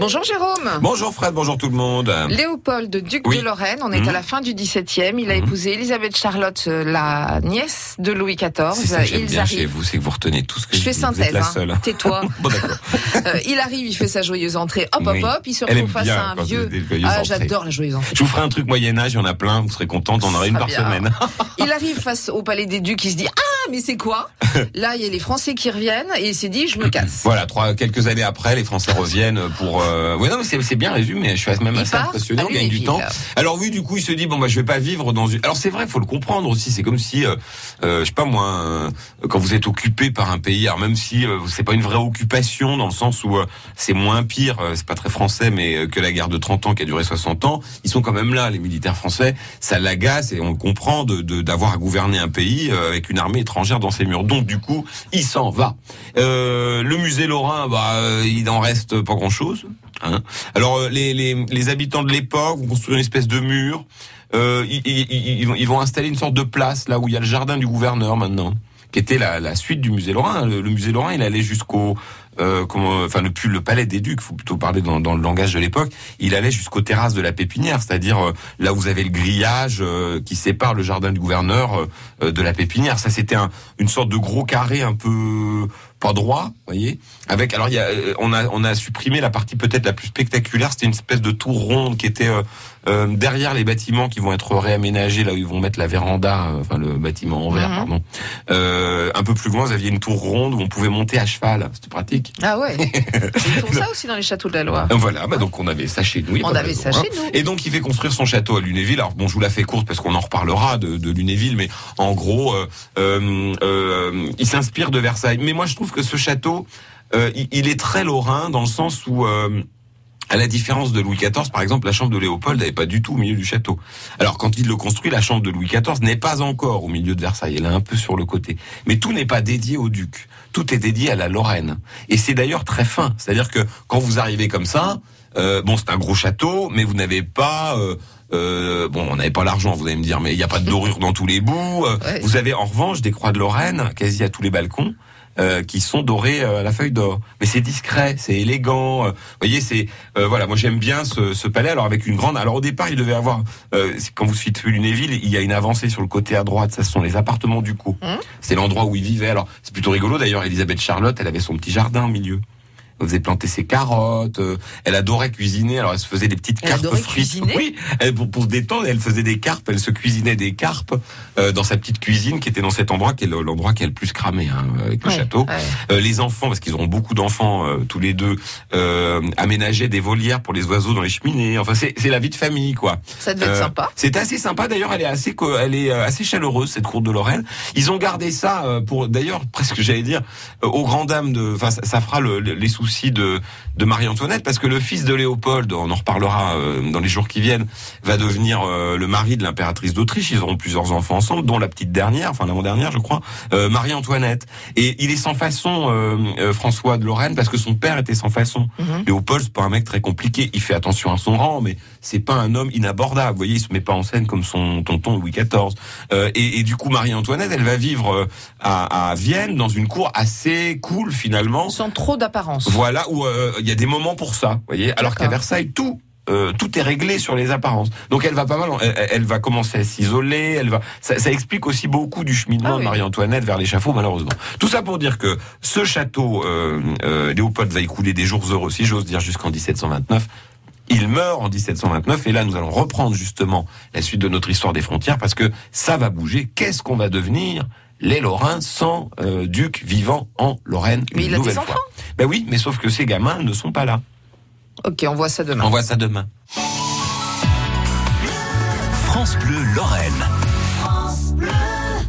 Bonjour Jérôme. Bonjour Fred, bonjour tout le monde. Léopold de Duc de Lorraine, on est à la fin du XVIIe. Il a épousé Elisabeth Charlotte, la nièce de Louis XIV. C'est ça que j'aime bien chez vous, c'est que vous retenez tout ce que je dis. Je fais synthèse, hein. Tais-toi. Bon, d'accord. Il arrive, il fait sa joyeuse entrée, hop, hop, hop, il se retrouve face à un vieux... Ah, j'adore la joyeuse entrée. Je vous ferai un truc Moyen-Âge, il y en a plein, vous serez contente, on en aura une par semaine. Il arrive face au palais des Ducs, il se dit, ah, mais c'est quoi? Là, il y a les Français qui reviennent et il s'est dit, je me casse. Voilà, quelques années après, les Français reviennent pour... Oui, non, mais c'est bien résumé. Je suis même assez impressionné. On gagne du temps. Alors oui, du coup, il se dit bon bah je vais pas vivre dans une. Alors c'est vrai, faut le comprendre aussi. C'est comme si, je sais pas moi, quand vous êtes occupé par un pays, alors même si c'est pas une vraie occupation dans le sens où c'est moins pire, c'est pas très français, mais que la guerre de 30 ans qui a duré 60 ans, ils sont quand même là, les militaires français. Ça l'agace et on le comprend d'avoir à gouverner un pays avec une armée étrangère dans ses murs. Donc du coup, il s'en va. Le musée Lorrain, il en reste pas grand chose. Hein. Alors les habitants de l'époque vont construire une espèce de mur. Ils vont installer une sorte de place là où il y a le jardin du gouverneur maintenant, qui était la suite du musée Lorrain. Le musée Lorrain, il allait jusqu'au le palais des Ducs, faut plutôt parler dans le langage de l'époque. Il allait jusqu'aux terrasses de la pépinière, c'est-à-dire là où vous avez le grillage qui sépare le jardin du gouverneur de la pépinière. Ça, c'était une sorte de gros carré un peu pas droit, voyez. Avec on a supprimé la partie peut-être la plus spectaculaire. C'était une espèce de tour ronde qui était derrière les bâtiments qui vont être réaménagés, là où ils vont mettre la véranda, le bâtiment en verre, pardon. Un peu plus loin, vous aviez une tour ronde où on pouvait monter à cheval. C'était pratique. Ah ouais. Ils font ça aussi dans les châteaux de la Loire. Voilà, donc on avait ça chez nous. On avait ça chez nous. Et donc il fait construire son château à Lunéville. Alors bon, je vous la fais courte parce qu'on en reparlera de Lunéville, mais en gros, il s'inspire de Versailles. Mais moi je trouve que ce château, il est très lorrain dans le sens où... à la différence de Louis XIV, par exemple, la chambre de Léopold n'avait pas du tout au milieu du château. Alors, quand il le construit, la chambre de Louis XIV n'est pas encore au milieu de Versailles. Elle est un peu sur le côté. Mais tout n'est pas dédié au duc. Tout est dédié à la Lorraine. Et c'est d'ailleurs très fin. C'est-à-dire que quand vous arrivez comme ça, c'est un gros château, mais vous n'avez pas... on n'avait pas l'argent, vous allez me dire, mais il n'y a pas de dorure dans tous les bouts. Ouais. Vous avez en revanche des croix de Lorraine, quasi à tous les balcons. Qui sont dorés à la feuille d'or, mais c'est discret, c'est élégant. Vous voyez, c'est moi j'aime bien ce palais. Alors avec une grande. Alors au départ, il devait avoir quand vous situez Lunéville, il y a une avancée sur le côté à droite. Ça, ce sont les appartements du ducaux. C'est l'endroit où il vivait. Alors c'est plutôt rigolo d'ailleurs. Elisabeth Charlotte, elle avait son petit jardin au milieu. Elle faisait planter ses carottes, elle adorait cuisiner, alors elle se faisait des petites carpes frites. Oui, pour se détendre, elle faisait des carpes, elle se cuisinait des carpes dans sa petite cuisine qui était dans cet endroit qui est l'endroit qui a le plus cramé avec le château. Ouais. Les enfants, parce qu'ils auront beaucoup d'enfants tous les deux, aménageaient des volières pour les oiseaux dans les cheminées. Enfin, c'est la vie de famille, quoi. Ça devait être sympa. C'est assez sympa, d'ailleurs, elle est assez chaleureuse, cette cour de Lorraine. Ils ont gardé ça pour, d'ailleurs, presque, j'allais dire, aux grandes dames ça fera les soucis de Marie-Antoinette, parce que le fils de Léopold, on en reparlera dans les jours qui viennent, va devenir le mari de l'impératrice d'Autriche. Ils auront plusieurs enfants ensemble, dont la petite dernière, l'avant-dernière je crois, Marie-Antoinette. Et il est sans façon, François de Lorraine, parce que son père était sans façon. Léopold, c'est pas un mec très compliqué, il fait attention à son rang, mais c'est pas un homme inabordable, vous voyez, il se met pas en scène comme son tonton Louis XIV. Et du coup, Marie-Antoinette, elle va vivre à Vienne, dans une cour assez cool finalement. Sans trop d'apparence. Voilà où il y a des moments pour ça, voyez. Alors qu'à Versailles, tout est réglé sur les apparences. Donc elle va pas mal, elle va commencer à s'isoler. Ça explique aussi beaucoup du cheminement de Marie-Antoinette vers l'échafaud, malheureusement. Tout ça pour dire que ce château, Léopold va y couler des jours heureux, si j'ose dire, jusqu'en 1729. Il meurt en 1729 et là nous allons reprendre justement la suite de notre histoire des frontières parce que ça va bouger. Qu'est-ce qu'on va devenir les Lorrains sans duc vivant en Lorraine une nouvelle fois. Ben oui, mais sauf que ces gamins ne sont pas là. Ok, on voit ça demain. France Bleu Lorraine.